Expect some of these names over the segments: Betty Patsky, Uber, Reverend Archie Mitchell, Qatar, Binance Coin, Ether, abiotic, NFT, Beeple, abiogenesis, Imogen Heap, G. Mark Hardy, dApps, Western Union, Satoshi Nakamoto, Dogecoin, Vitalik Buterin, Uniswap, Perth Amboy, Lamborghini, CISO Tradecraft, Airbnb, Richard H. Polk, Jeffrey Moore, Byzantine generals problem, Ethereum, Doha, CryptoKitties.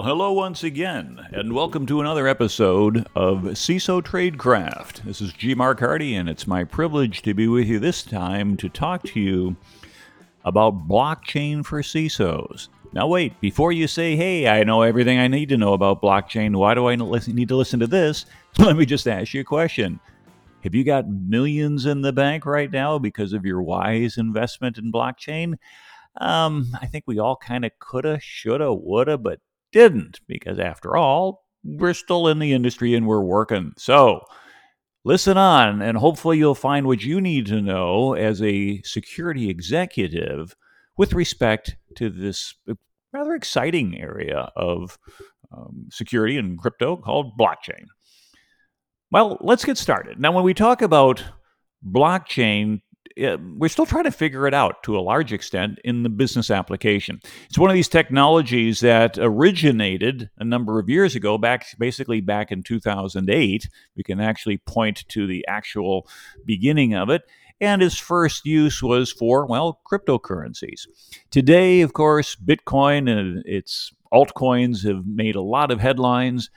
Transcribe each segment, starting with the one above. Well, hello once again, and welcome to another episode of CISO Tradecraft. This is G. Mark Hardy, and it's my privilege to be with you this time to talk to you about blockchain for CISOs. Now wait, before you say, hey, I know everything I need to know about blockchain, why do I need to listen to this? Let me just ask you a question. Have you got millions in the bank right now because of your wise investment in blockchain? I think we all kind of coulda, shoulda, woulda, but didn't, because after all, we're still in the industry and we're working. So listen on, and hopefully you'll find what you need to know as a security executive with respect to this rather exciting area of security and crypto called blockchain. Well, let's get started. Now, when we talk about blockchain, we're still trying to figure it out to a large extent in the business application. It's one of these technologies that originated a number of years ago, back in 2008. We can actually point to the actual beginning of it. And its first use was for, well, cryptocurrencies. Today, of course, Bitcoin and its altcoins have made a lot of headlines.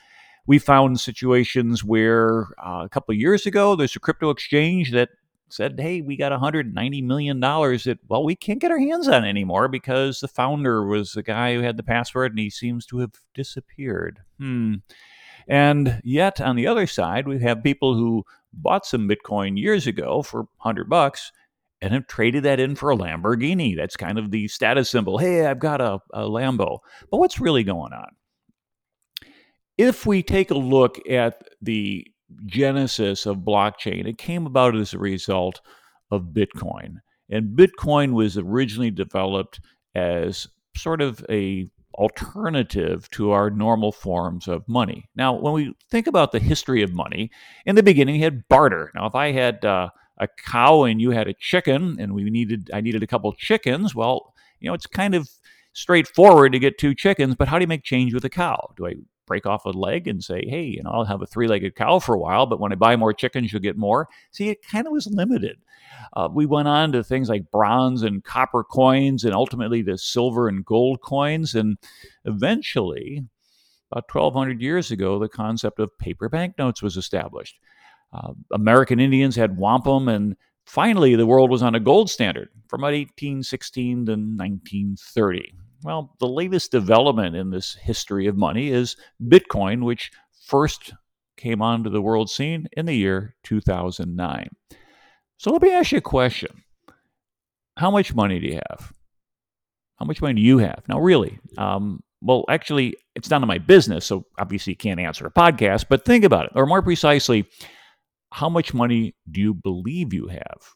We found situations where a couple of years ago, there's a crypto exchange that said, hey, we got $190 million that, well, we can't get our hands on anymore because the founder was the guy who had the password and he seems to have disappeared. And yet, on the other side, we have people who bought some Bitcoin years ago for $100 and have traded that in for a Lamborghini. That's kind of the status symbol. Hey, I've got a Lambo. But what's really going on? If we take a look at the genesis of blockchain, it came about as a result of Bitcoin. And Bitcoin was originally developed as sort of a alternative to our normal forms of money. Now, when we think about the history of money, in the beginning, you had barter. Now, if I had a cow and you had a chicken and I needed a couple chickens, well, you know, it's kind of straightforward to get two chickens, but how do you make change with a cow? Do I break off a leg and say, hey, you know, I'll have a three-legged cow for a while, but when I buy more chickens, you'll get more. See, it kind of was limited. We went on to things like bronze and copper coins and ultimately the silver and gold coins. And eventually, about 1,200 years ago, the concept of paper banknotes was established. American Indians had wampum, and finally, the world was on a gold standard from about 1816 to 1930. Well, the latest development in this history of money is Bitcoin, which first came onto the world scene in the year 2009. So let me ask you a question. How much money do you have? How much money do you have? Now, really, well, actually, it's none of my business, so obviously you can't answer a podcast, but think about it. Or more precisely, how much money do you believe you have?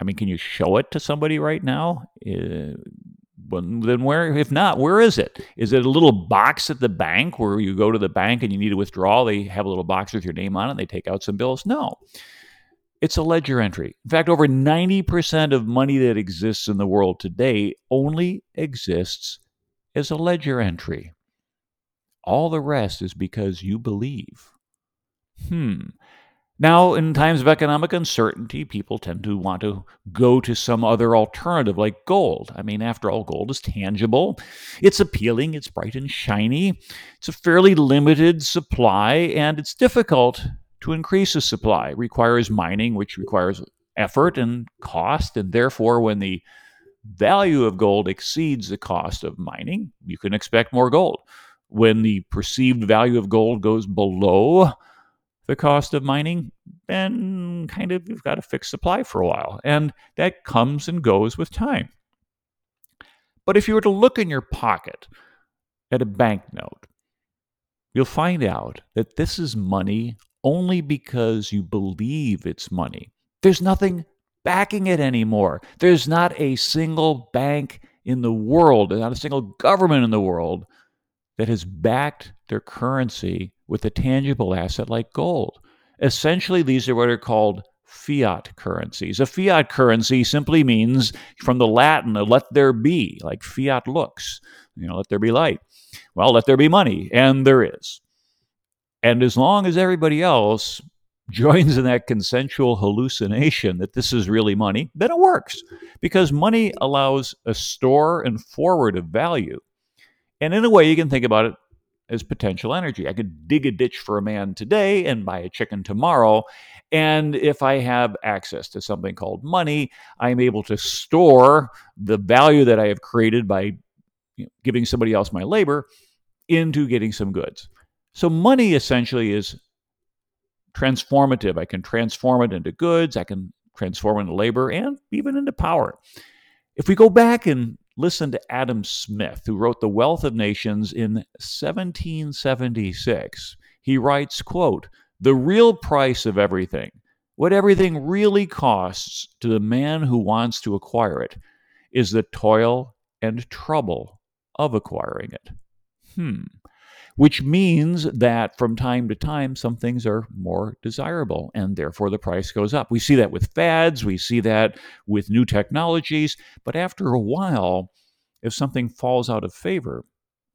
I mean, can you show it to somebody right now? Then where, if not, where is it? Is it a little box at the bank where you go to the bank and you need to withdraw? They have a little box with your name on it. They take out some bills. No, it's a ledger entry. In fact, over 90% of money that exists in the world today only exists as a ledger entry. All the rest is because you believe. Now, in times of economic uncertainty, people tend to want to go to some other alternative like gold. I mean, after all, gold is tangible. It's appealing. It's bright and shiny. It's a fairly limited supply, and it's difficult to increase the supply. It requires mining, which requires effort and cost, and therefore, when the value of gold exceeds the cost of mining, you can expect more gold. When the perceived value of gold goes below the cost of mining, then kind of you've got a fixed supply for a while. And that comes and goes with time. But if you were to look in your pocket at a banknote, you'll find out that this is money only because you believe it's money. There's nothing backing it anymore. There's not a single bank in the world, not a single government in the world that has backed their currency with a tangible asset like gold. Essentially, these are what are called fiat currencies. A fiat currency simply means, from the Latin, let there be, like fiat lux. You know, let there be light. Well, let there be money, and there is. And as long as everybody else joins in that consensual hallucination that this is really money, then it works. Because money allows a store and forward of value. And in a way, you can think about it as potential energy. I could dig a ditch for a man today and buy a chicken tomorrow. And if I have access to something called money, I'm able to store the value that I have created by giving somebody else my labor into getting some goods. So money essentially is transformative. I can transform it into goods. I can transform it into labor and even into power. If we go back and listen to Adam Smith, who wrote The Wealth of Nations in 1776. He writes, quote, "The real price of everything, what everything really costs to the man who wants to acquire it, is the toil and trouble of acquiring it." Which means that from time to time, some things are more desirable, and therefore the price goes up. We see that with fads. We see that with new technologies. But after a while, if something falls out of favor,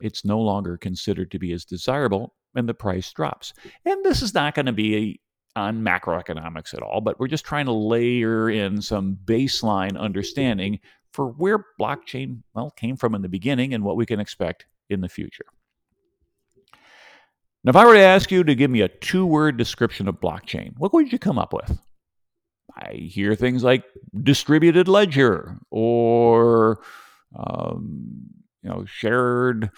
it's no longer considered to be as desirable, and the price drops. And this is not going to be on macroeconomics at all, but we're just trying to layer in some baseline understanding for where blockchain, well, came from in the beginning and what we can expect in the future. Now, if I were to ask you to give me a two-word description of blockchain, what would you come up with? I hear things like distributed ledger or shared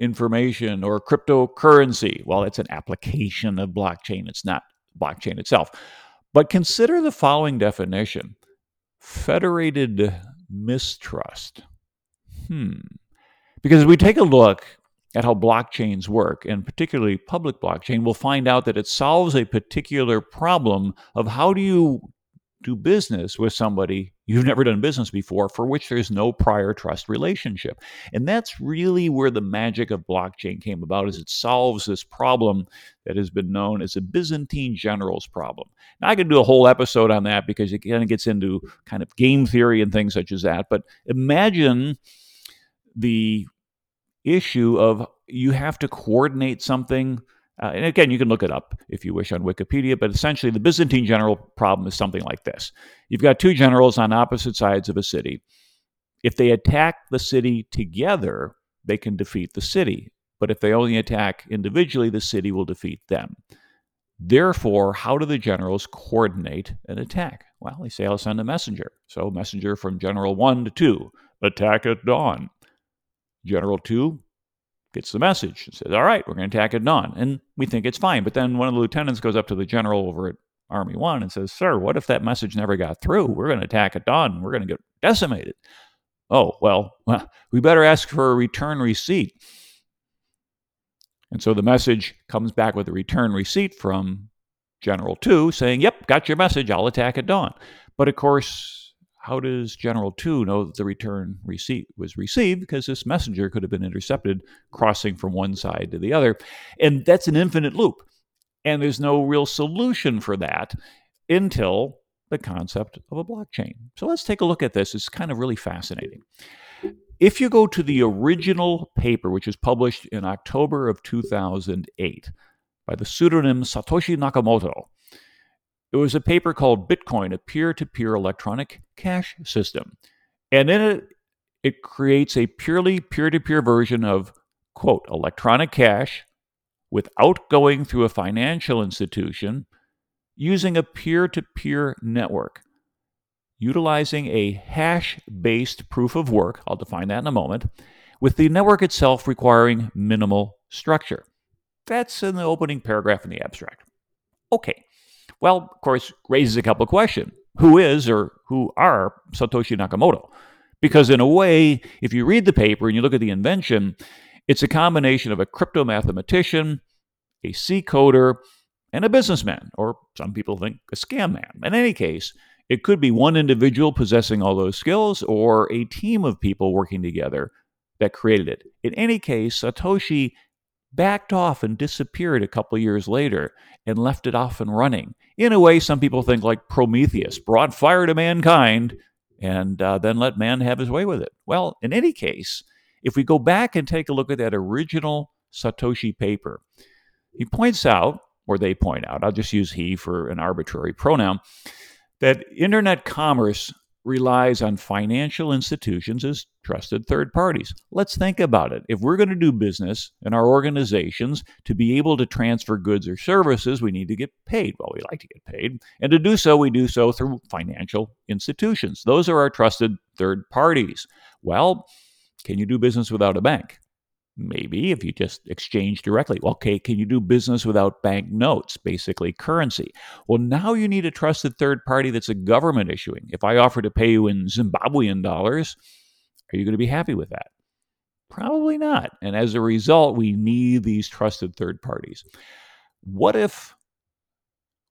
information or cryptocurrency. Well, it's an application of blockchain. It's not blockchain itself. But consider the following definition: federated mistrust. Because if we take a look at how blockchains work, and particularly public blockchain, we'll find out that it solves a particular problem of how do you do business with somebody you've never done business before, for which there's no prior trust relationship. And that's really where the magic of blockchain came about, is it solves this problem that has been known as a Byzantine generals problem. Now, I could do a whole episode on that because it kind of gets into kind of game theory and things such as that, but imagine the issue of you have to coordinate something. And again, you can look it up if you wish on Wikipedia, but essentially the Byzantine general problem is something like this. You've got two generals on opposite sides of a city. If they attack the city together, they can defeat the city. But if they only attack individually, the city will defeat them. Therefore, how do the generals coordinate an attack? Well, they say, I'll send a messenger. So messenger from General 1 to 2, attack at dawn. General 2 gets the message and says, all right, we're going to attack at dawn. And we think it's fine. But then one of the lieutenants goes up to the general over at Army 1 and says, sir, what if that message never got through? We're going to attack at dawn and we're going to get decimated. Oh, well, we better ask for a return receipt. And so the message comes back with a return receipt from General 2 saying, yep, got your message. I'll attack at dawn. But of course, how does General 2 know that the return receipt was received? Because this messenger could have been intercepted crossing from one side to the other. And that's an infinite loop. And there's no real solution for that until the concept of a blockchain. So let's take a look at this. It's kind of really fascinating. If you go to the original paper, which was published in October of 2008 by the pseudonym Satoshi Nakamoto, it was a paper called Bitcoin, a peer-to-peer electronic cash system. And in it creates a purely peer-to-peer version of, quote, electronic cash without going through a financial institution, using a peer-to-peer network, utilizing a hash-based proof of work, I'll define that in a moment, with the network itself requiring minimal structure. That's in the opening paragraph in the abstract. Okay. Well, of course, raises a couple of questions. Who is or who are Satoshi Nakamoto? Because in a way, if you read the paper and you look at the invention, it's a combination of a crypto mathematician, a C coder, and a businessman, or some people think a scam man. In any case, it could be one individual possessing all those skills or a team of people working together that created it. In any case, Satoshi backed off and disappeared a couple years later and left it off and running. In a way, some people think like Prometheus brought fire to mankind and then let man have his way with it. Well, in any case, if we go back and take a look at that original Satoshi paper, he points out, or they point out, I'll just use he for an arbitrary pronoun, that internet commerce relies on financial institutions as trusted third parties. Let's think about it. If we're going to do business in our organizations, to be able to transfer goods or services, we need to get paid. Well, we like to get paid. And to do so, we do so through financial institutions. Those are our trusted third parties. Well, can you do business without a bank? Maybe if you just exchange directly. Okay, can you do business without bank notes, basically currency? Well, now you need a trusted third party that's a government issuing. If I offer to pay you in Zimbabwean dollars, are you going to be happy with that? Probably not. And as a result, we need these trusted third parties. What if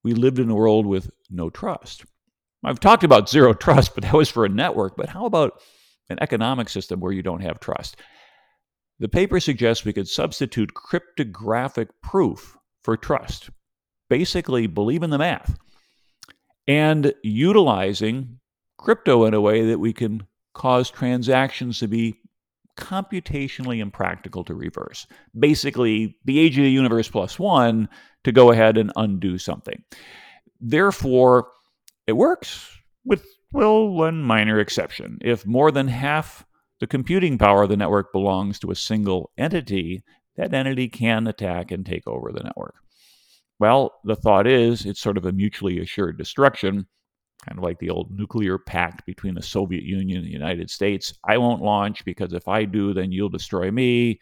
we lived in a world with no trust? I've talked about zero trust, but that was for a network. But how about an economic system where you don't have trust? The paper suggests we could substitute cryptographic proof for trust, basically believe in the math, and utilizing crypto in a way that we can cause transactions to be computationally impractical to reverse. Basically, the age of the universe plus one to go ahead and undo something. Therefore, it works with, well, one minor exception. If more than half the computing power of the network belongs to a single entity, that entity can attack and take over the network. Well, the thought is it's sort of a mutually assured destruction, kind of like the old nuclear pact between the Soviet Union and the United States. I won't launch because if I do, then you'll destroy me,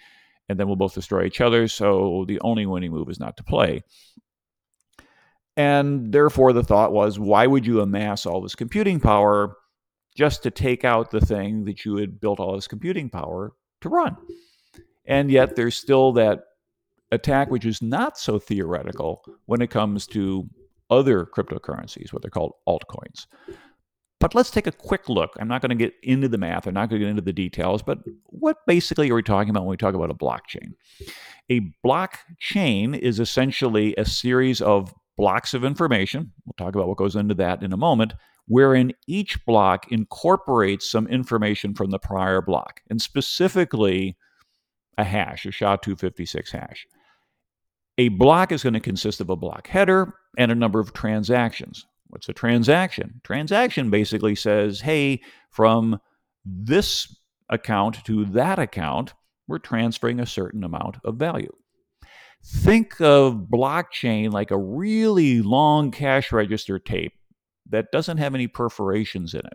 and then we'll both destroy each other, so the only winning move is not to play. And therefore, the thought was, why would you amass all this computing power just to take out the thing that you had built all this computing power to run? And yet there's still that attack, which is not so theoretical when it comes to other cryptocurrencies, what they're called altcoins. But let's take a quick look. I'm not going to get into the math. I'm not going to get into the details. But what basically are we talking about when we talk about a blockchain? A blockchain is essentially a series of blocks of information. We'll talk about what goes into that in a moment, wherein each block incorporates some information from the prior block, and specifically a hash, a SHA-256 hash. A block is going to consist of a block header and a number of transactions. What's a transaction? Transaction basically says, hey, from this account to that account, we're transferring a certain amount of value. Think of blockchain like a really long cash register tape that doesn't have any perforations in it.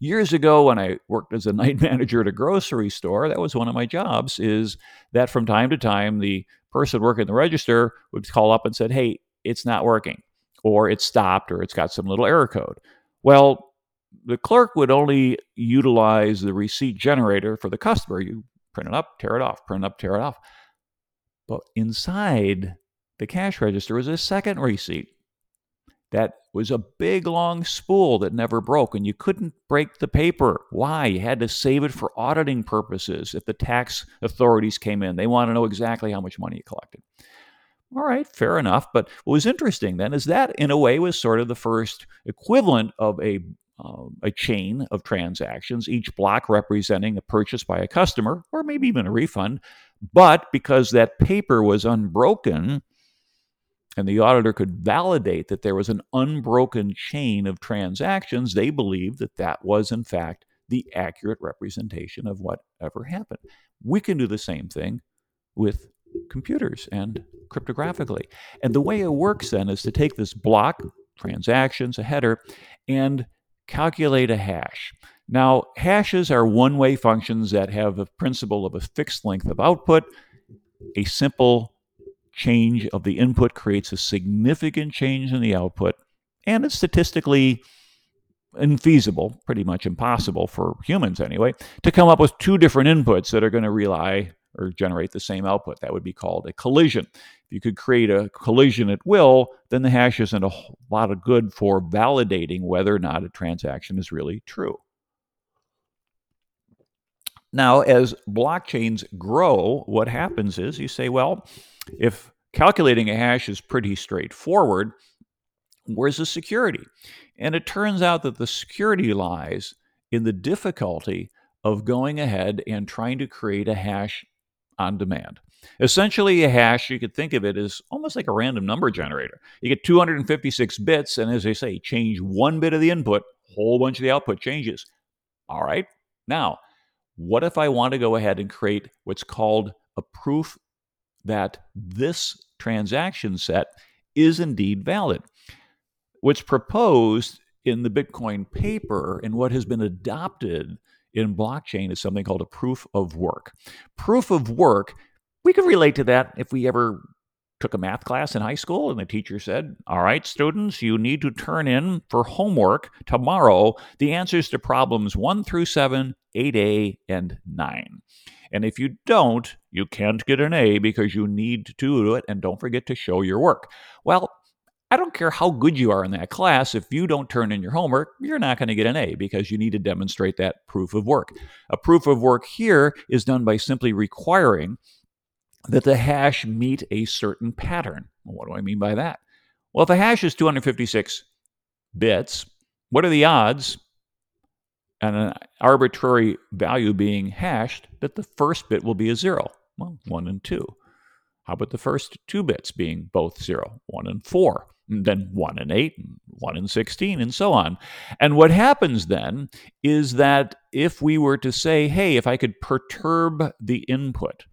Years ago, when I worked as a night manager at a grocery store, that was one of my jobs, is that from time to time, the person working the register would call up and said, hey, it's not working, or it stopped, or it's got some little error code. Well, the clerk would only utilize the receipt generator for the customer. You print it up, tear it off, print it up, tear it off. But inside the cash register was a second receipt. That was a big, long spool that never broke, and you couldn't break the paper. Why? You had to save it for auditing purposes. If the tax authorities came in, they want to know exactly how much money you collected. All right, fair enough. But what was interesting then is that, in a way, was sort of the first equivalent of a chain of transactions, each block representing a purchase by a customer, or maybe even a refund. But because that paper was unbroken, and the auditor could validate that there was an unbroken chain of transactions, they believed that that was, in fact, the accurate representation of whatever happened. We can do the same thing with computers and cryptographically. And the way it works then is to take this block, transactions, a header, and calculate a hash. Now, hashes are one-way functions that have the principle of a fixed length of output. A simple change of the input creates a significant change in the output, and it's statistically infeasible, pretty much impossible for humans anyway, to come up with two different inputs that are going to rely or generate the same output. That would be called a collision. If you could create a collision at will, then the hash isn't a lot of good for validating whether or not a transaction is really true. Now, as blockchains grow, what happens is you say, well, if calculating a hash is pretty straightforward, where's the security? And it turns out that the security lies in the difficulty of going ahead and trying to create a hash on demand. Essentially, a hash, you could think of it as almost like a random number generator. You get 256 bits, and as they say, change one bit of the input, whole bunch of the output changes. All right, now, what if I want to go ahead and create what's called a proof that this transaction set is indeed valid? What's proposed in the Bitcoin paper and what has been adopted in blockchain is something called a proof of work. Proof of work, we could relate to that if we ever took a math class in high school and the teacher said, all right, students, you need to turn in for homework tomorrow the answers to problems 1 through 7, 8A, and 9. And if you don't, you can't get an A because you need to do it, and don't forget to show your work. Well, I don't care how good you are in that class, if you don't turn in your homework, you're not going to get an A because you need to demonstrate that proof of work. A proof of work here is done by simply requiring that the hash meet a certain pattern. What do I mean by that? Well, if a hash is 256 bits, what are the odds, and an arbitrary value being hashed, that the first bit will be a 0? Well, 1 and 2. How about the first 2 bits being both 0? 1 and 4, and then 1 and 8, and 1 and 16, and so on. And what happens then is that if we were to say, hey, if I could perturb the input,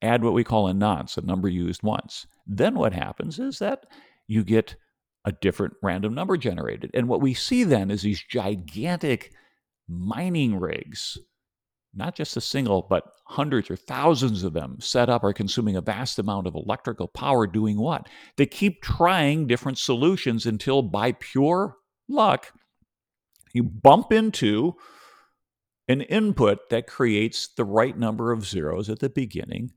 add what we call a nonce, a number used once, then what happens is that you get a different random number generated. And what we see then is these gigantic mining rigs, not just a single, but hundreds or thousands of them set up, are consuming a vast amount of electrical power doing what? They keep trying different solutions until by pure luck, you bump into an input that creates the right number of zeros at the beginning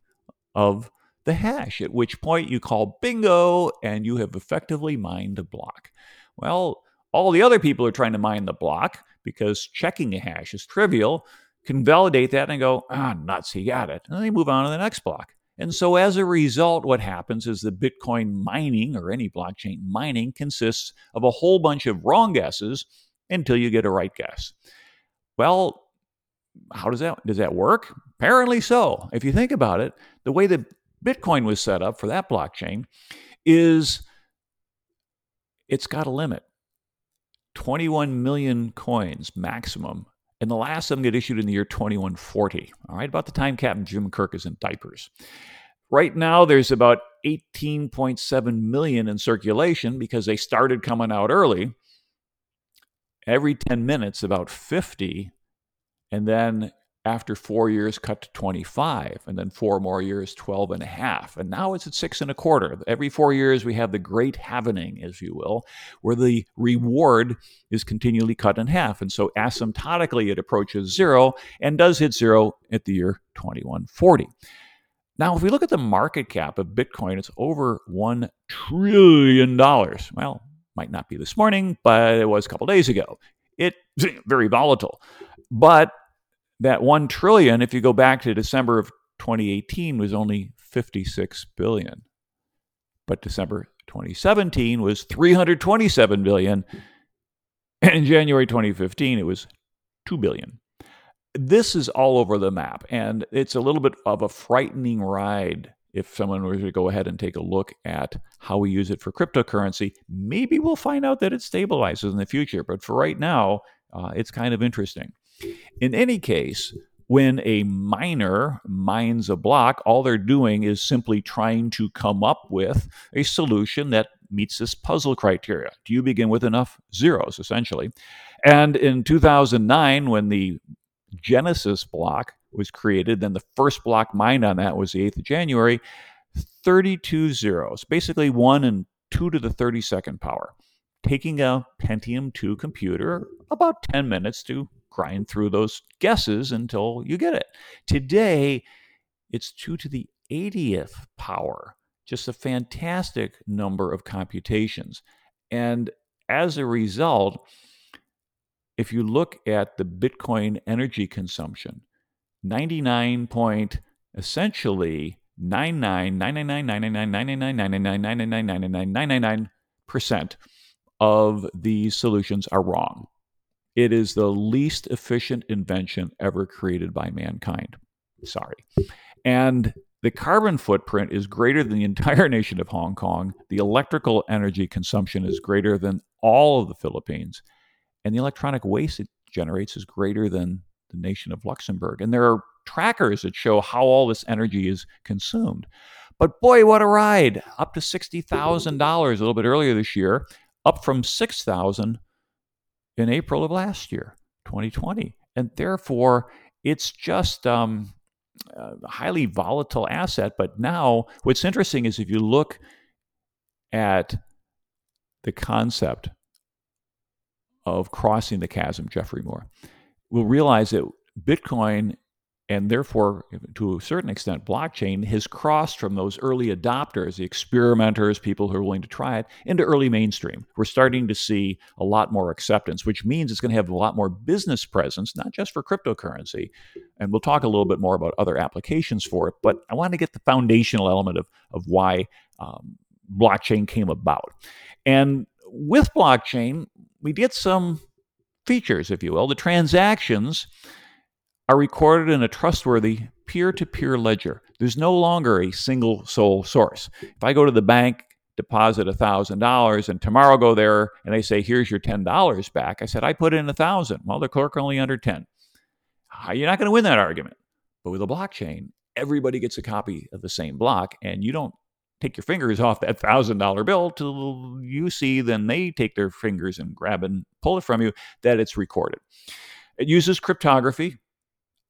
of the hash, at which point you call bingo and you have effectively mined a block. Well, all the other people are trying to mine the block because checking a hash is trivial, can validate that and go, nuts, he got it. And they move on to the next block. And so as a result, what happens is the Bitcoin mining or any blockchain mining consists of a whole bunch of wrong guesses until you get a right guess. Well, how does that work? Apparently so. If you think about it, the way that Bitcoin was set up for that blockchain is it's got a limit. 21 million coins maximum. And the last of them get issued in the year 2140. All right, about the time Captain Jim Kirk is in diapers. Right now, there's about 18.7 million in circulation because they started coming out early. Every 10 minutes, about 50. And then after 4 years, cut to 25, and then 4 more years, 12 and a half. And now it's at 6 and a quarter. Every 4 years, we have the great halvening, as you will, where the reward is continually cut in half. And so asymptotically, it approaches 0 and does hit 0 at the year 2140. Now, if we look at the market cap of Bitcoin, it's over $1 trillion. Well, might not be this morning, but it was a couple days ago. It's very volatile. But that 1 trillion, if you go back to December of 2018, was only 56 billion. But December 2017 was 327 billion. And in January 2015, it was 2 billion. This is all over the map. And it's a little bit of a frightening ride if someone were to go ahead and take a look at how we use it for cryptocurrency. Maybe we'll find out that it stabilizes in the future. But for right now, it's kind of interesting. In any case, when a miner mines a block, all they're doing is simply trying to come up with a solution that meets this puzzle criteria. Do you begin with enough zeros, essentially? And in 2009, when the Genesis block was created, then the first block mined on that was the 8th of January, 32 zeros, basically 1 and 2 to the 32nd power, taking a Pentium 2 computer about 10 minutes to grind through those guesses until you get it. Today, it's 2 to the 80th power, just a fantastic number of computations. And as a result, if you look at the Bitcoin energy consumption, 99.99% of these solutions are wrong. It is the least efficient invention ever created by mankind. Sorry. And the carbon footprint is greater than the entire nation of Hong Kong. The electrical energy consumption is greater than all of the Philippines. And the electronic waste it generates is greater than the nation of Luxembourg. And there are trackers that show how all this energy is consumed. But boy, what a ride, up to $60,000 a little bit earlier this year, up from $6,000 in April of last year, 2020. And therefore, it's just a highly volatile asset. But now what's interesting is if you look at the concept of crossing the chasm, Jeffrey Moore, we'll realize that Bitcoin, and therefore, to a certain extent, blockchain, has crossed from those early adopters, the experimenters, people who are willing to try it, into early mainstream. We're starting to see a lot more acceptance, which means it's going to have a lot more business presence, not just for cryptocurrency. And we'll talk a little bit more about other applications for it, but I want to get the foundational element of why blockchain came about. And with blockchain, we get some features, if you will. The transactions are recorded in a trustworthy peer-to-peer ledger. There's no longer a single sole source. If I go to the bank, deposit $1,000, and tomorrow go there and they say, here's your $10 back. I said, I put in $1,000. Well, the clerk only under 10. You're not going to win that argument. But with a blockchain, everybody gets a copy of the same block, and you don't take your fingers off that $1,000 bill till you see, then they take their fingers and grab and pull it from you, that it's recorded. It uses cryptography.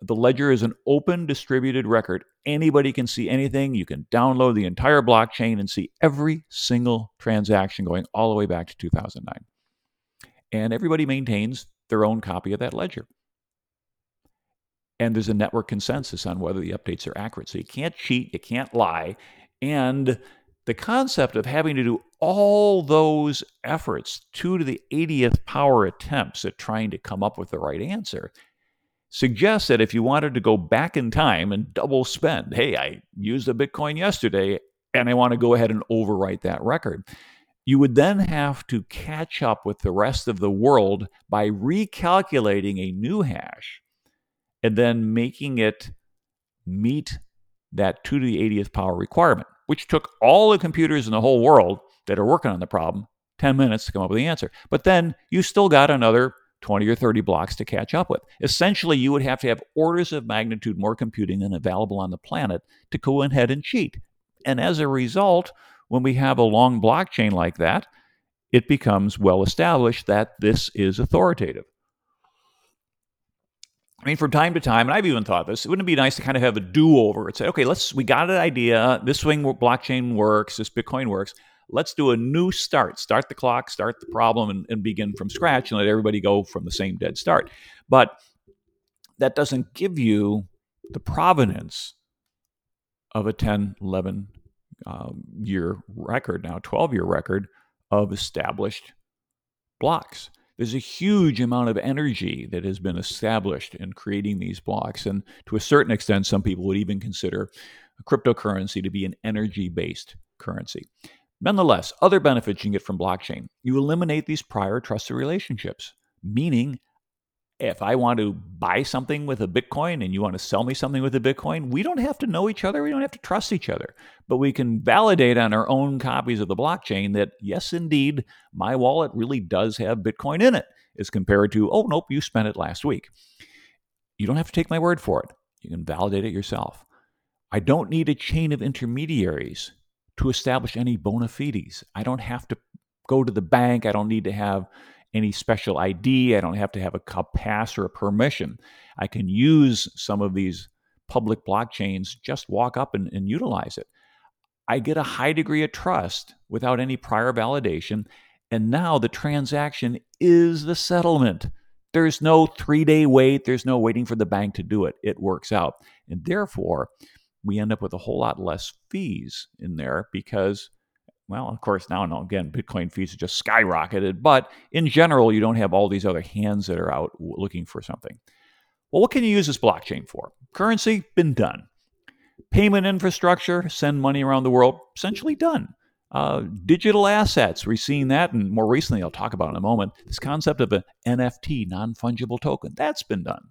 The ledger is an open distributed record. Anybody can see anything. You can download the entire blockchain and see every single transaction going all the way back to 2009. And everybody maintains their own copy of that ledger. And there's a network consensus on whether the updates are accurate. So you can't cheat, you can't lie. And the concept of having to do all those efforts, 2 to the 80th power attempts at trying to come up with the right answer, suggests that if you wanted to go back in time and double spend, hey, I used a Bitcoin yesterday and I want to go ahead and overwrite that record, you would then have to catch up with the rest of the world by recalculating a new hash and then making it meet that 2 to the 80th power requirement, which took all the computers in the whole world that are working on the problem 10 minutes to come up with the answer. But then you still got another 20 or 30 blocks to catch up with. Essentially, you would have to have orders of magnitude more computing than available on the planet to go ahead and cheat. And as a result, when we have a long blockchain like that, it becomes well established that this is authoritative. I mean, from time to time, and I've even thought this, wouldn't it be nice to kind of have a do-over and say, okay, we got an idea, this thing, blockchain works, this Bitcoin works, let's do a new start the clock, start the problem, and begin from scratch and let everybody go from the same dead start. But that doesn't give you the provenance of a 10, 11 year record, now 12-year record of established blocks. There's a huge amount of energy that has been established in creating these blocks. And to a certain extent, some people would even consider a cryptocurrency to be an energy-based currency. Nonetheless, other benefits you can get from blockchain. You eliminate these prior trusted relationships, meaning if I want to buy something with a Bitcoin and you want to sell me something with a Bitcoin, we don't have to know each other. We don't have to trust each other. But we can validate on our own copies of the blockchain that, yes, indeed, my wallet really does have Bitcoin in it as compared to, oh, nope, you spent it last week. You don't have to take my word for it. You can validate it yourself. I don't need a chain of intermediaries to establish any bona fides. I don't have to go to the bank. I don't need to have any special ID. I don't have to have a pass or a permission. I can use some of these public blockchains, just walk up and utilize it. I get a high degree of trust without any prior validation. And now the transaction is the settlement. There's no 3-day wait. There's no waiting for the bank to do it. It works out. And therefore, we end up with a whole lot less fees in there because, well, of course, now and again, Bitcoin fees have just skyrocketed. But in general, you don't have all these other hands that are out looking for something. Well, what can you use this blockchain for? Currency, been done. Payment infrastructure, send money around the world, essentially done. Digital assets, we're seeing that. And more recently, I'll talk about in a moment, this concept of an NFT, non-fungible token, that's been done.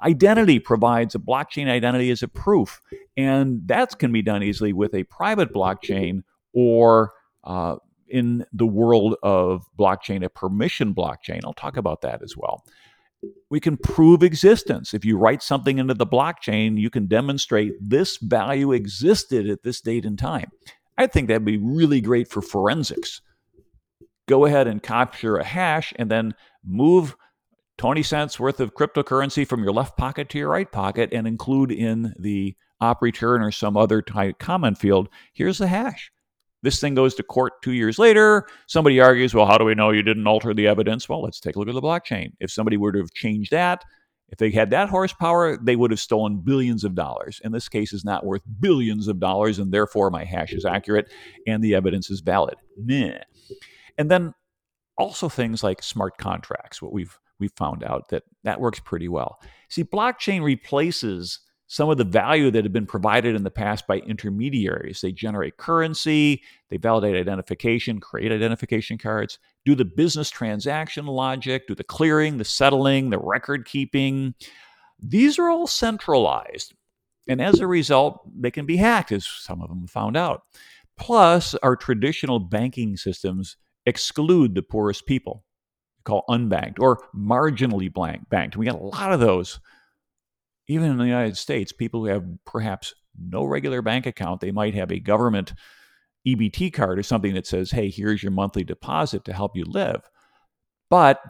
Identity provides a blockchain identity as a proof, and that can be done easily with a private blockchain or in the world of blockchain, a permission blockchain, I'll talk about that as well. We can prove existence. If you write something into the blockchain, you can demonstrate this value existed at this date and time. I think that'd be really great for forensics. Go ahead and capture a hash and then move 20 cents worth of cryptocurrency from your left pocket to your right pocket and include in the op return or some other type comment field, here's the hash. This thing goes to court 2 years later. Somebody argues, well, how do we know you didn't alter the evidence? Well, let's take a look at the blockchain. If somebody were to have changed that, if they had that horsepower, they would have stolen billions of dollars. And this case is not worth billions of dollars, and therefore my hash is accurate and the evidence is valid. Meh. And then also things like smart contracts, what we've found out that works pretty well. See, blockchain replaces some of the value that had been provided in the past by intermediaries. They generate currency, they validate identification, create identification cards, do the business transaction logic, do the clearing, the settling, the record keeping. These are all centralized. And as a result, they can be hacked, as some of them found out. Plus, our traditional banking systems exclude the poorest people, called unbanked or marginally banked. We got a lot of those. Even in the United States, people who have perhaps no regular bank account, they might have a government EBT card or something that says, hey, here's your monthly deposit to help you live. But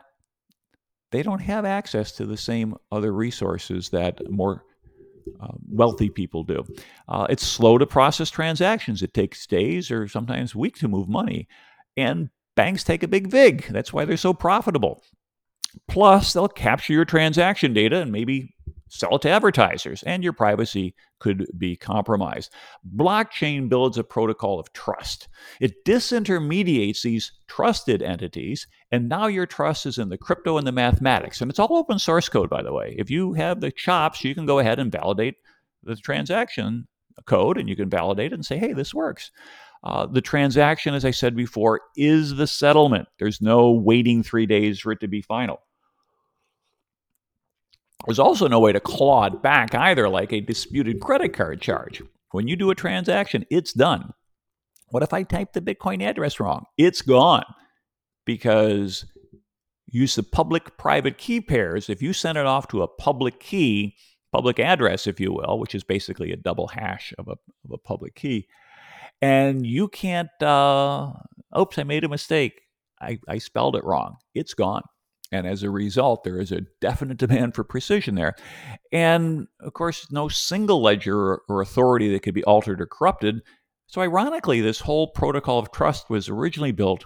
they don't have access to the same other resources that more wealthy people do. It's slow to process transactions. It takes days or sometimes weeks to move money. And banks take a big vig. That's why they're so profitable. Plus, they'll capture your transaction data and maybe sell it to advertisers, and your privacy could be compromised. Blockchain builds a protocol of trust. It disintermediates these trusted entities, and now your trust is in the crypto and the mathematics. And it's all open source code, by the way. If you have the chops, you can go ahead and validate the transaction code, and you can validate it and say, hey, this works. The transaction, as I said before, is the settlement. There's no waiting 3 days for it to be final. There's also no way to claw it back either, like a disputed credit card charge. When you do a transaction, it's done. What if I type the Bitcoin address wrong? It's gone. Because use the public-private key pairs. If you send it off to a public key, public address, if you will, which is basically a double hash of a public key, and you can't, oops, I made a mistake. I spelled it wrong. It's gone. And as a result, there is a definite demand for precision there. And, of course, no single ledger or authority that could be altered or corrupted. So, ironically, this whole protocol of trust was originally built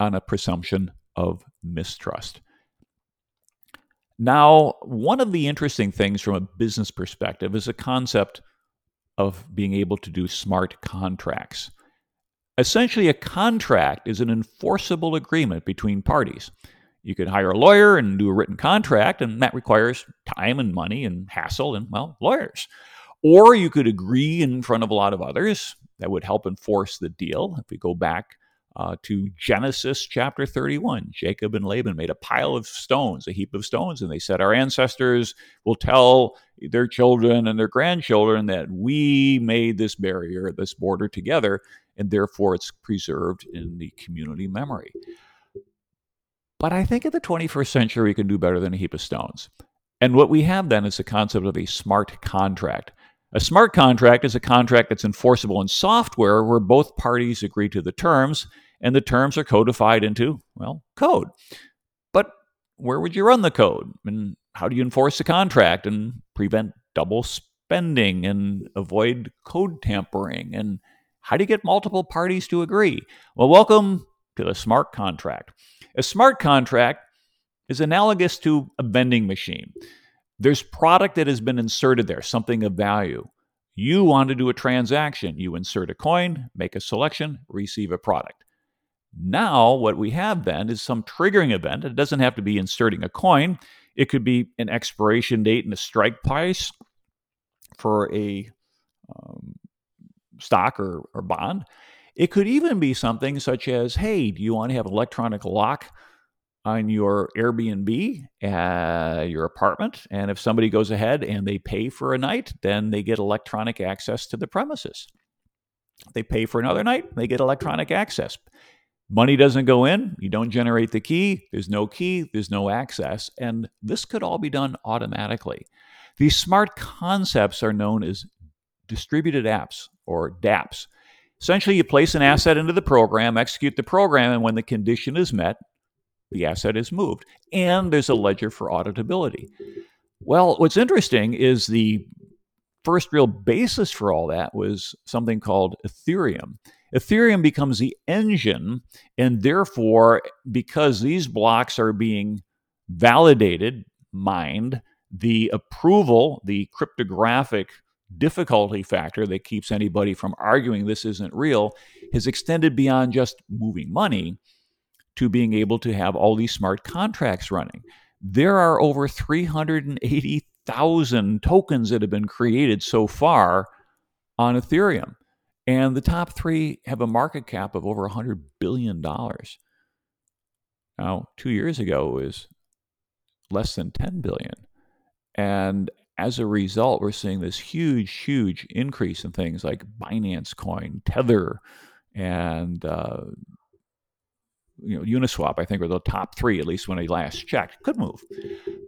on a presumption of mistrust. Now, one of the interesting things from a business perspective is the concept of being able to do smart contracts. Essentially, a contract is an enforceable agreement between parties. You could hire a lawyer and do a written contract, and that requires time and money and hassle and, well, lawyers. Or you could agree in front of a lot of others. That would help enforce the deal. If we go back to Genesis chapter 31, Jacob and Laban made a pile of stones, a heap of stones, and they said, our ancestors will tell their children and their grandchildren that we made this barrier, this border together, and therefore it's preserved in the community memory. But I think in the 21st century, we can do better than a heap of stones. And what we have then is the concept of a smart contract. A smart contract is a contract that's enforceable in software where both parties agree to the terms, and the terms are codified into, well, code. But where would you run the code? And how do you enforce the contract and prevent double spending and avoid code tampering? And how do you get multiple parties to agree? Well, welcome to the smart contract. A smart contract is analogous to a vending machine. There's product that has been inserted there, something of value. You want to do a transaction. You insert a coin, make a selection, receive a product. Now, what we have then is some triggering event. It doesn't have to be inserting a coin. It could be an expiration date and a strike price for a stock or bond. It could even be something such as, hey, do you want to have an electronic lock on your Airbnb, your apartment? And if somebody goes ahead and they pay for a night, then they get electronic access to the premises. They pay for another night, they get electronic access. Money doesn't go in, you don't generate the key, there's no access, and this could all be done automatically. These smart concepts are known as distributed apps, or dApps. Essentially, you place an asset into the program, execute the program, and when the condition is met, the asset is moved, and there's a ledger for auditability. Well, what's interesting is the first real basis for all that was something called Ethereum. Ethereum becomes the engine, and therefore, because these blocks are being validated, mined, the approval, the cryptographic difficulty factor that keeps anybody from arguing this isn't real, has extended beyond just moving money to being able to have all these smart contracts running. There are over 380,000 tokens that have been created so far on Ethereum. And the top three have a market cap of over $100 billion. Now, 2 years ago, it was less than $10 billion. And as a result, we're seeing this huge, huge increase in things like Binance Coin, Tether, and Uniswap, I think, were the top three, at least when I last checked. Could move.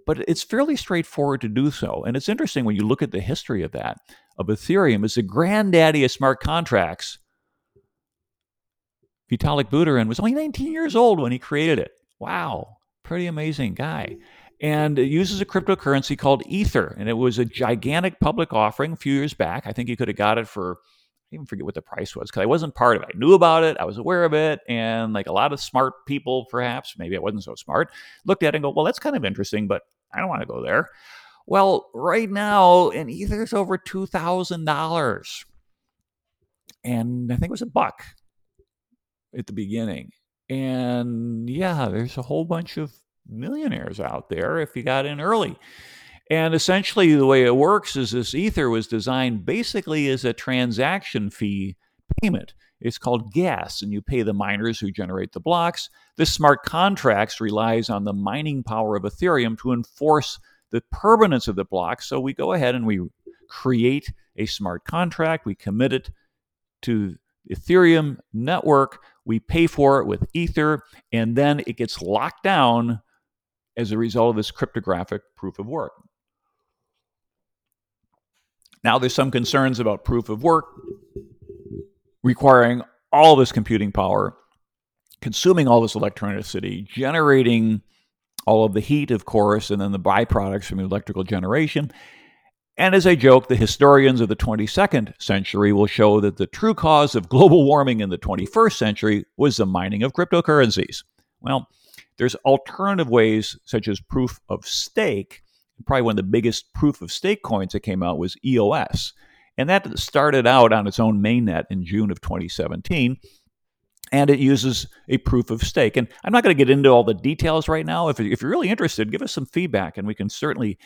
But it's fairly straightforward to do so. And it's interesting when you look at the history of that, of Ethereum, is the granddaddy of smart contracts. Vitalik Buterin was only 19 years old when he created it. Wow, pretty amazing guy. And it uses a cryptocurrency called Ether. And it was a gigantic public offering a few years back. I think you could have got it for, I even forget what the price was, because I wasn't part of it. I knew about it. I was aware of it. And like a lot of smart people, perhaps, maybe I wasn't so smart, looked at it and go, well, that's kind of interesting, but I don't want to go there. Well, right now, an Ether is over $2,000. And I think it was $1 at the beginning. And yeah, there's a whole bunch of millionaires out there if you got in early. And essentially, the way it works is this Ether was designed basically as a transaction fee payment. It's called gas, and you pay the miners who generate the blocks. This smart contracts relies on the mining power of Ethereum to enforce the permanence of the block. So we go ahead and we create a smart contract. We commit it to Ethereum network. We pay for it with Ether, and then it gets locked down as a result of this cryptographic proof of work. Now there's some concerns about proof of work requiring all this computing power, consuming all this electricity, generating all of the heat, of course, and then the byproducts from the electrical generation. And as I joke, the historians of the 22nd century will show that the true cause of global warming in the 21st century was the mining of cryptocurrencies. Well, there's alternative ways, such as proof of stake. Probably one of the biggest proof of stake coins that came out was EOS. And that started out on its own mainnet in June of 2017. And it uses a proof of stake. And I'm not going to get into all the details right now. If you're really interested, give us some feedback and we can certainly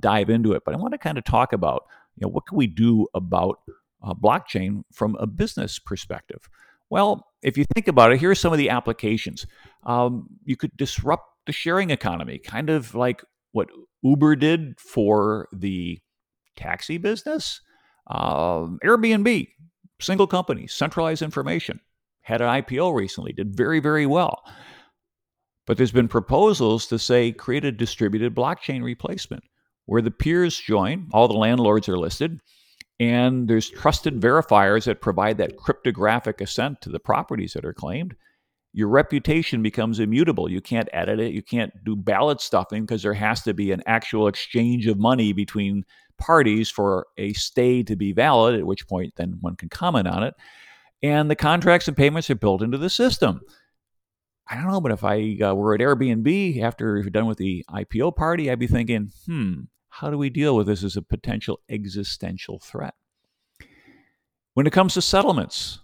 dive into it. But I want to kind of talk about, what can we do about blockchain from a business perspective? Well, if you think about it, here are some of the applications. You could disrupt the sharing economy, kind of like what Uber did for the taxi business. Airbnb, single company, centralized information, had an IPO recently, did very, very well. But there's been proposals to say, create a distributed blockchain replacement where the peers join, all the landlords are listed, and there's trusted verifiers that provide that cryptographic assent to the properties that are claimed. Your reputation becomes immutable. You can't edit it. You can't do ballot stuffing because there has to be an actual exchange of money between parties for a stay to be valid, at which point then one can comment on it. And the contracts and payments are built into the system. I don't know, but if I were at Airbnb after you're done with the IPO party, I'd be thinking, how do we deal with this as a potential existential threat? When it comes to settlements,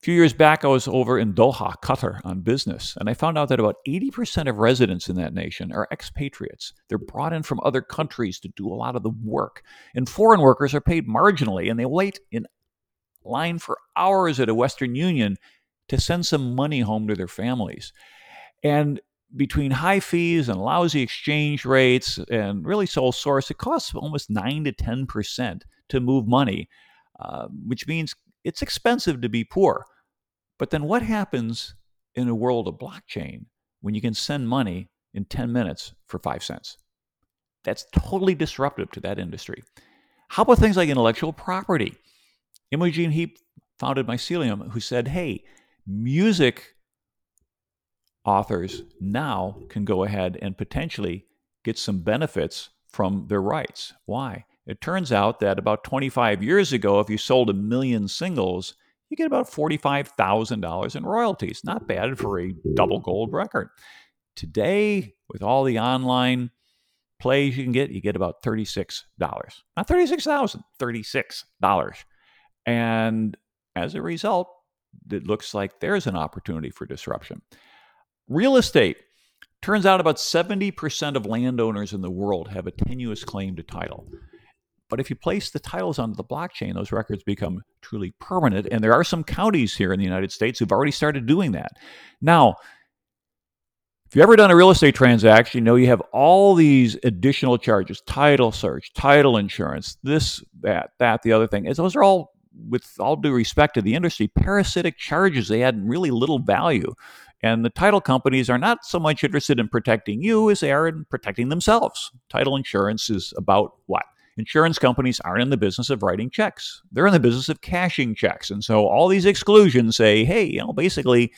a few years back, I was over in Doha, Qatar, on business, and I found out that about 80% of residents in that nation are expatriates. They're brought in from other countries to do a lot of the work, and foreign workers are paid marginally, and they wait in line for hours at a Western Union to send some money home to their families. And between high fees and lousy exchange rates and really sole source, it costs almost 9 to 10% to move money, which means it's expensive to be poor. But then what happens in a world of blockchain when you can send money in 10 minutes for 5 cents? That's totally disruptive to that industry. How about things like intellectual property? Imogen Heap founded Mycelium, who said, hey, music authors now can go ahead and potentially get some benefits from their rights. Why? It turns out that about 25 years ago, if you sold 1 million singles, you get about $45,000 in royalties. Not bad for a double gold record. Today, with all the online plays you can get, you get about $36. Not $36,000, $36. And as a result, it looks like there's an opportunity for disruption. Real estate. Turns out about 70% of landowners in the world have a tenuous claim to title. But if you place the titles onto the blockchain, those records become truly permanent. And there are some counties here in the United States who've already started doing that. Now, if you've ever done a real estate transaction, you know you have all these additional charges, title search, title insurance, this, that, the other thing. And those are all, with all due respect to the industry, parasitic charges. They add really little value. And the title companies are not so much interested in protecting you as they are in protecting themselves. Title insurance is about what? Insurance companies aren't in the business of writing checks. They're in the business of cashing checks. And so all these exclusions say, hey, you know, basically,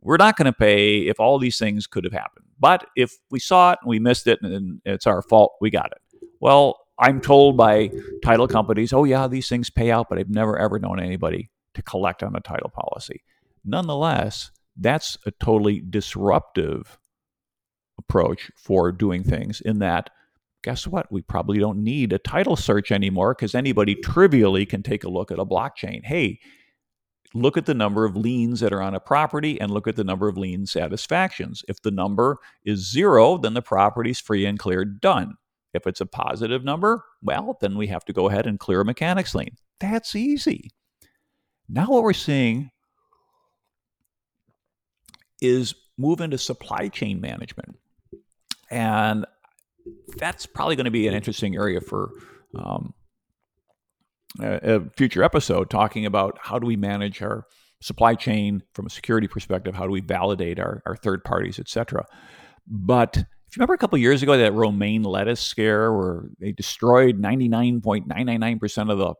we're not going to pay if all these things could have happened. But if we saw it and we missed it and it's our fault, we got it. Well, I'm told by title companies, oh, yeah, these things pay out, but I've never, ever known anybody to collect on a title policy. Nonetheless, that's a totally disruptive approach for doing things in that, guess what? We probably don't need a title search anymore because anybody trivially can take a look at a blockchain. Hey, look at the number of liens that are on a property and look at the number of lien satisfactions. If the number is zero, then the property's free and clear, done. If it's a positive number, well, then we have to go ahead and clear a mechanics lien. That's easy. Now what we're seeing is move into supply chain management. And that's probably going to be an interesting area for a future episode, talking about how do we manage our supply chain from a security perspective, how do we validate our third parties, et cetera. But if you remember a couple of years ago, that romaine lettuce scare where they destroyed 99.999% of the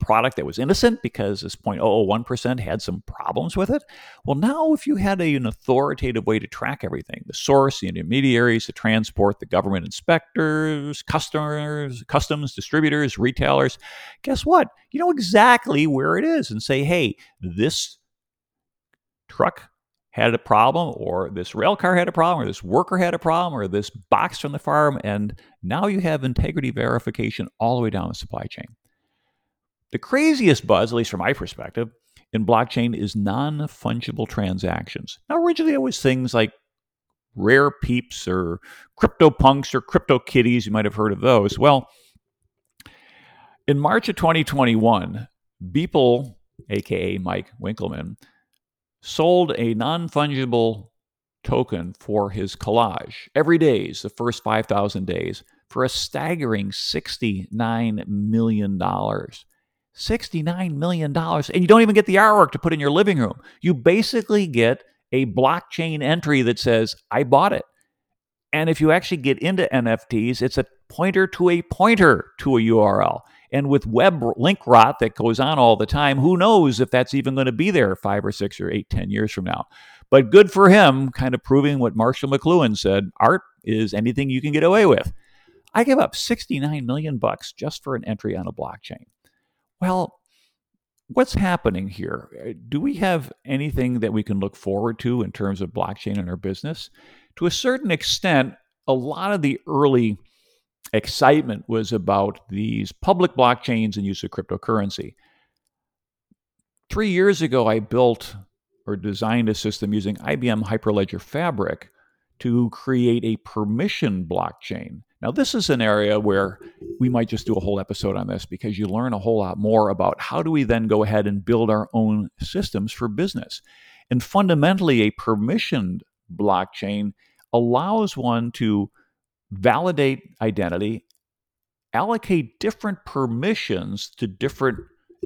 product that was innocent because this 0.001% had some problems with it. Well, now if you had an authoritative way to track everything, the source, the intermediaries, the transport, the government inspectors, customs, distributors, retailers, guess what? You know exactly where it is and say, hey, this truck had a problem, or this rail car had a problem, or this worker had a problem, or this box from the farm. And now you have integrity verification all the way down the supply chain. The craziest buzz, at least from my perspective, in blockchain is non-fungible transactions. Now, originally it was things like Rare Peeps or CryptoPunks or CryptoKitties. You might have heard of those. Well, in March of 2021, Beeple, aka Mike Winkelmann, sold a non-fungible token for his collage. Every day, the first 5,000 days, for a staggering $69 million. $69 million, and you don't even get the artwork to put in your living room. You basically get a blockchain entry that says, I bought it. And if you actually get into NFTs, it's a pointer to a URL. And with web link rot that goes on all the time, who knows if that's even going to be there 5 or 6 or 8, 10 years from now. But good for him, kind of proving what Marshall McLuhan said, art is anything you can get away with. I give up $69 million just for an entry on a blockchain. Well, what's happening here? Do we have anything that we can look forward to in terms of blockchain in our business? To a certain extent, a lot of the early excitement was about these public blockchains and use of cryptocurrency. 3 years ago, I built or designed a system using IBM Hyperledger Fabric to create a permission blockchain. Now, this is an area where we might just do a whole episode on this because you learn a whole lot more about how do we then go ahead and build our own systems for business. And fundamentally, a permissioned blockchain allows one to validate identity, allocate different permissions to different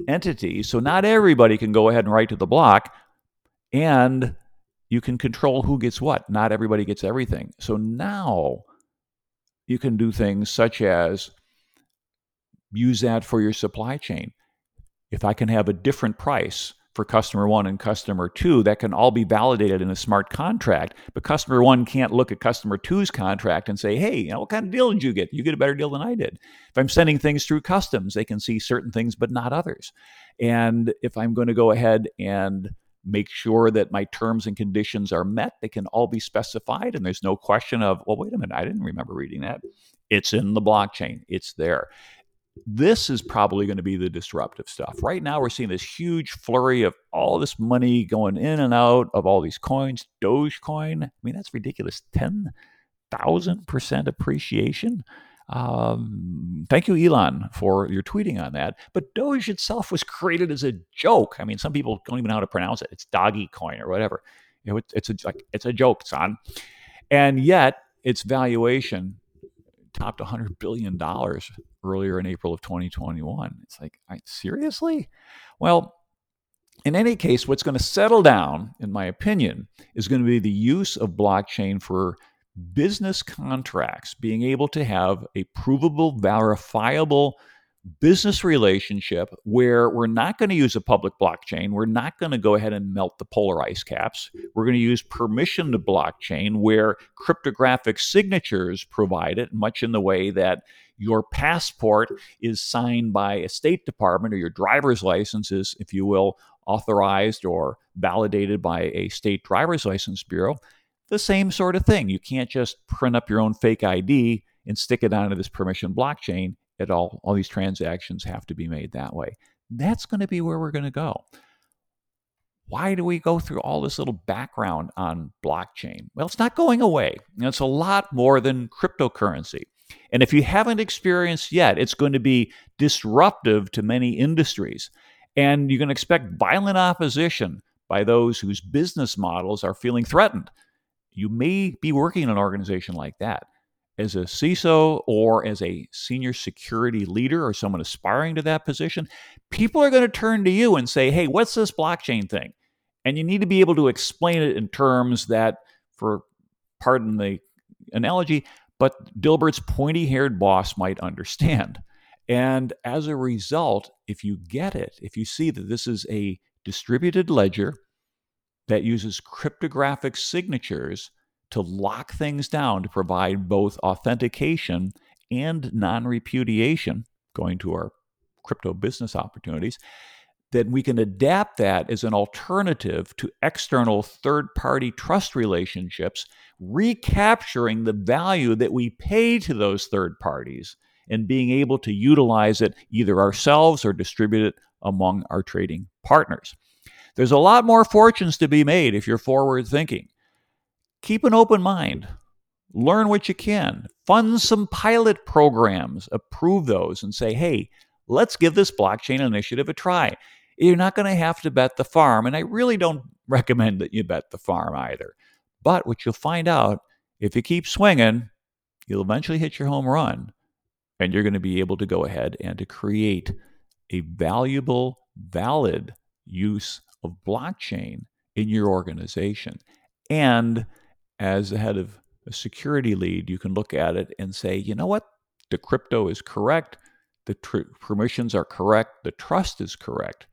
entities, so not everybody can go ahead and write to the block, and You can control who gets what. Not everybody gets everything. So now you can do things such as use that for your supply chain. If I can have a different price for customer one and customer two, that can all be validated in a smart contract. But customer one can't look at customer two's contract and say, hey, you know, what kind of deal did you get? You get a better deal than I did. If I'm sending things through customs, they can see certain things but not others. And if I'm going to go ahead and make sure that my terms and conditions are met, they can all be specified. And there's no question of, well, wait a minute, I didn't remember reading that. It's in the blockchain. It's there. This is probably going to be the disruptive stuff. Right now, we're seeing this huge flurry of all this money going in and out of all these coins. Dogecoin, I mean, that's ridiculous. 10,000% appreciation. Thank you, Elon, for your tweeting on that. But Doge itself was created as a joke. I mean, some people don't even know how to pronounce it. It's doggy coin or whatever. You know, it's a joke, son. And yet, its valuation topped $100 billion earlier in April of 2021. It's like, seriously? Well, in any case, what's going to settle down, in my opinion, is going to be the use of blockchain for business contracts, being able to have a provable, verifiable business relationship where we're not going to use a public blockchain. We're not going to go ahead and melt the polar ice caps. We're going to use permission to blockchain where cryptographic signatures provide it, much in the way that your passport is signed by a State Department or your driver's license is, if you will, authorized or validated by a state driver's license bureau. The same sort of thing. You can't just print up your own fake ID and stick it onto this permission blockchain at all. All these transactions have to be made that way. That's going to be where we're going to go. Why do we go through all this little background on blockchain? Well, it's not going away. You know, it's a lot more than cryptocurrency. And if you haven't experienced yet, it's going to be disruptive to many industries. And you're going to expect violent opposition by those whose business models are feeling threatened. You may be working in an organization like that. As a CISO or as a senior security leader or someone aspiring to that position, people are going to turn to you and say, hey, what's this blockchain thing? And you need to be able to explain it in terms that, for pardon the analogy, but Dilbert's pointy-haired boss might understand. And as a result, if you get it, if you see that this is a distributed ledger that uses cryptographic signatures to lock things down to provide both authentication and non-repudiation, going to our crypto business opportunities, then we can adapt that as an alternative to external third-party trust relationships, recapturing the value that we pay to those third parties and being able to utilize it either ourselves or distribute it among our trading partners. There's a lot more fortunes to be made if you're forward thinking. Keep an open mind. Learn what you can. Fund some pilot programs. Approve those and say, hey, let's give this blockchain initiative a try. You're not going to have to bet the farm. And I really don't recommend that you bet the farm either. But what you'll find out, if you keep swinging, you'll eventually hit your home run. And you're going to be able to go ahead and to create a valuable, valid use of blockchain in your organization. And as the head of a security lead, you can look at it and say, you know what? The crypto is correct. The permissions are correct. The trust is correct.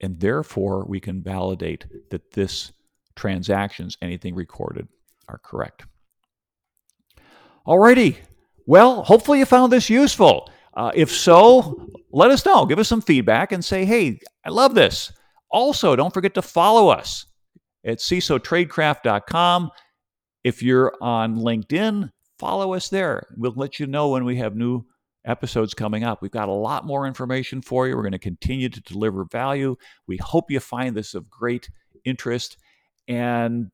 And therefore, we can validate that this transactions, anything recorded, are correct. Alrighty. Well, hopefully you found this useful. If so, let us know. Give us some feedback and say, hey, I love this. Also, don't forget to follow us at CISOTradecraft.com. If you're on LinkedIn, follow us there. We'll let you know when we have new episodes coming up. We've got a lot more information for you. We're going to continue to deliver value. We hope you find this of great interest. And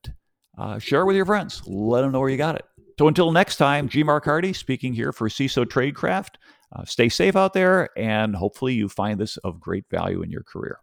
share it with your friends. Let them know where you got it. So until next time, G. Mark Hardy speaking here for CISO Tradecraft. Stay safe out there, and hopefully you find this of great value in your career.